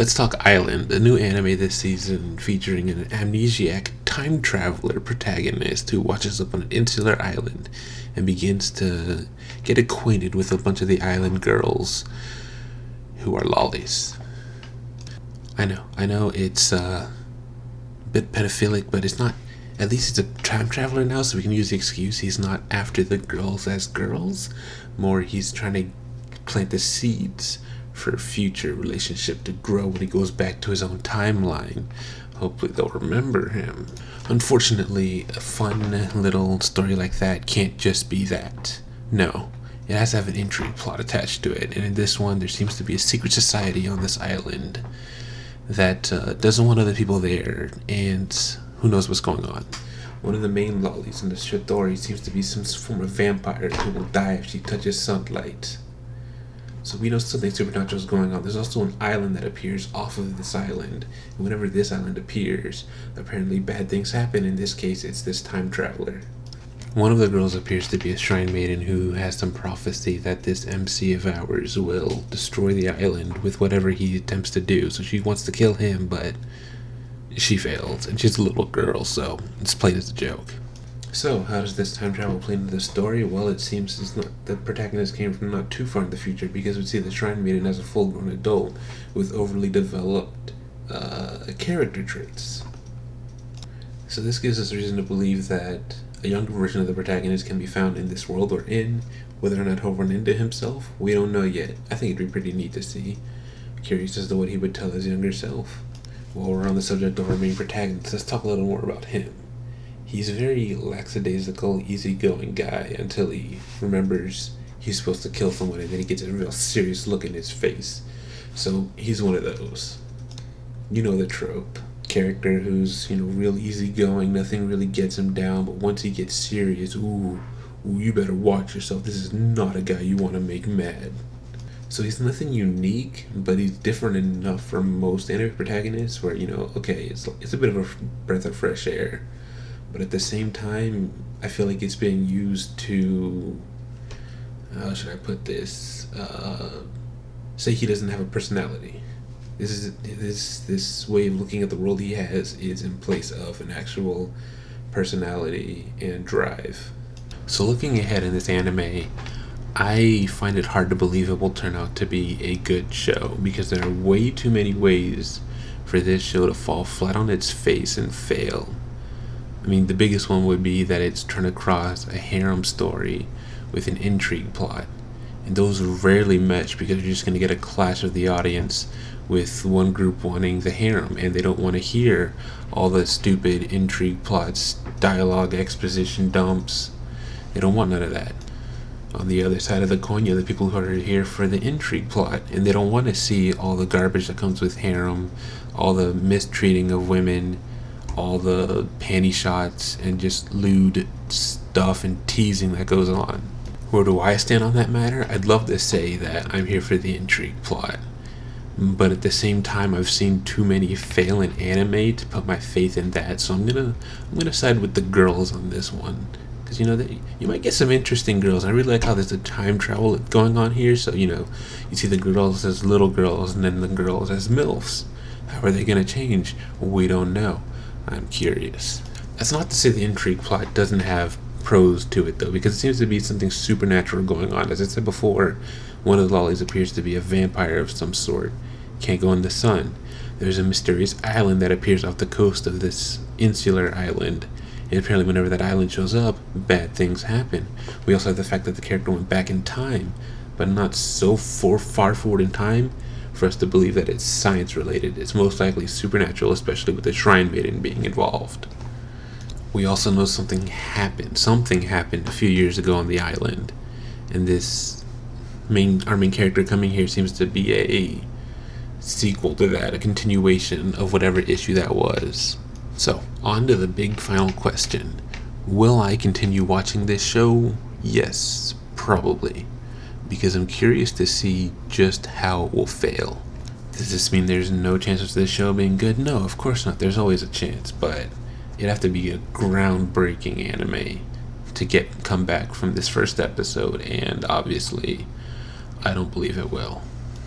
Let's talk Island, a new anime this season featuring an amnesiac time traveler protagonist who watches up on an insular island and begins to get acquainted with a bunch of the island girls who are lollies. I know it's a bit pedophilic, but it's not. At least it's a time traveler now, so we can use the excuse he's not after the girls as girls. More, he's trying to plant the seeds for a future relationship to grow when he goes back to his own timeline. Hopefully they'll remember him. Unfortunately, a fun little story like that can't just be that. No, it has to have an intrigue plot attached to it, and in this one there seems to be a secret society on this island that doesn't want other people there, and who knows what's going on. One of the main lollies in the Shidori seems to be some form of vampire who will die if she touches sunlight. So we know something supernatural is going on. There's also an island that appears off of this island. And whenever this island appears, apparently bad things happen. In this case, it's this time traveler. One of the girls appears to be a shrine maiden who has some prophecy that this MC of ours will destroy the island with whatever he attempts to do. So she wants to kill him, but she fails. And she's a little girl, so it's plain as a joke. So, how does this time travel play into the story? Well, it seems the protagonist came from not too far in the future, because we see the Shrine Maiden as a full-grown adult with overly developed character traits. So this gives us reason to believe that a younger version of the protagonist can be found in this world we're in. Whether or not he'll run into himself, we don't know yet. I think it'd be pretty neat to see. I'm curious as to what he would tell his younger self. While we're on the subject of our main protagonist, let's talk a little more about him. He's a very lackadaisical, easygoing guy until he remembers he's supposed to kill someone, and then he gets a real serious look in his face. So he's one of those. You know the trope. Character who's, real easygoing, nothing really gets him down, but once he gets serious, ooh, you better watch yourself. This is not a guy you want to make mad. So he's nothing unique, but he's different enough from most anime protagonists where, okay, it's a bit of a breath of fresh air. But at the same time, I feel like it's being used to, how should I put this? Say he doesn't have a personality. This way of looking at the world he has is in place of an actual personality and drive. So looking ahead in this anime, I find it hard to believe it will turn out to be a good show, because there are way too many ways for this show to fall flat on its face and fail. I mean, the biggest one would be that it's turned across a harem story with an intrigue plot. And those rarely mesh, because you're just going to get a clash of the audience with one group wanting the harem, and they don't want to hear all the stupid intrigue plots, dialogue, exposition dumps. They don't want none of that. On the other side of the coin, you have the people who are here for the intrigue plot, and they don't want to see all the garbage that comes with harem, all the mistreating of women, all the panty shots and just lewd stuff and teasing that goes on. Where do I stand on that matter? I'd love to say that I'm here for the intrigue plot, but at the same time, I've seen too many fail in anime to put my faith in that, so I'm gonna side with the girls on this one, because you might get some interesting girls. I really like how there's a time travel going on here, so you see the girls as little girls and then the girls as MILFs. How are they gonna change? We don't know. I'm curious. That's not to say the intrigue plot doesn't have pros to it, though, because it seems to be something supernatural going on. As I said before, one of the lollies appears to be a vampire of some sort. Can't go in the sun. There's a mysterious island that appears off the coast of this insular island, and apparently whenever that island shows up, bad things happen. We also have the fact that the character went back in time, but not so far forward in time for us to believe that it's science related. It's most likely supernatural, especially with the Shrine Maiden being involved. We also know something happened. Something happened a few years ago on the island, and this our main character coming here seems to be a sequel to that, a continuation of whatever issue that was. So, on to the big final question. Will I continue watching this show? Yes, probably. Because I'm curious to see just how it will fail. Does this mean there's no chance of this show being good? No, of course not. There's always a chance, but it'd have to be a groundbreaking anime to come back from this first episode, and obviously, I don't believe it will.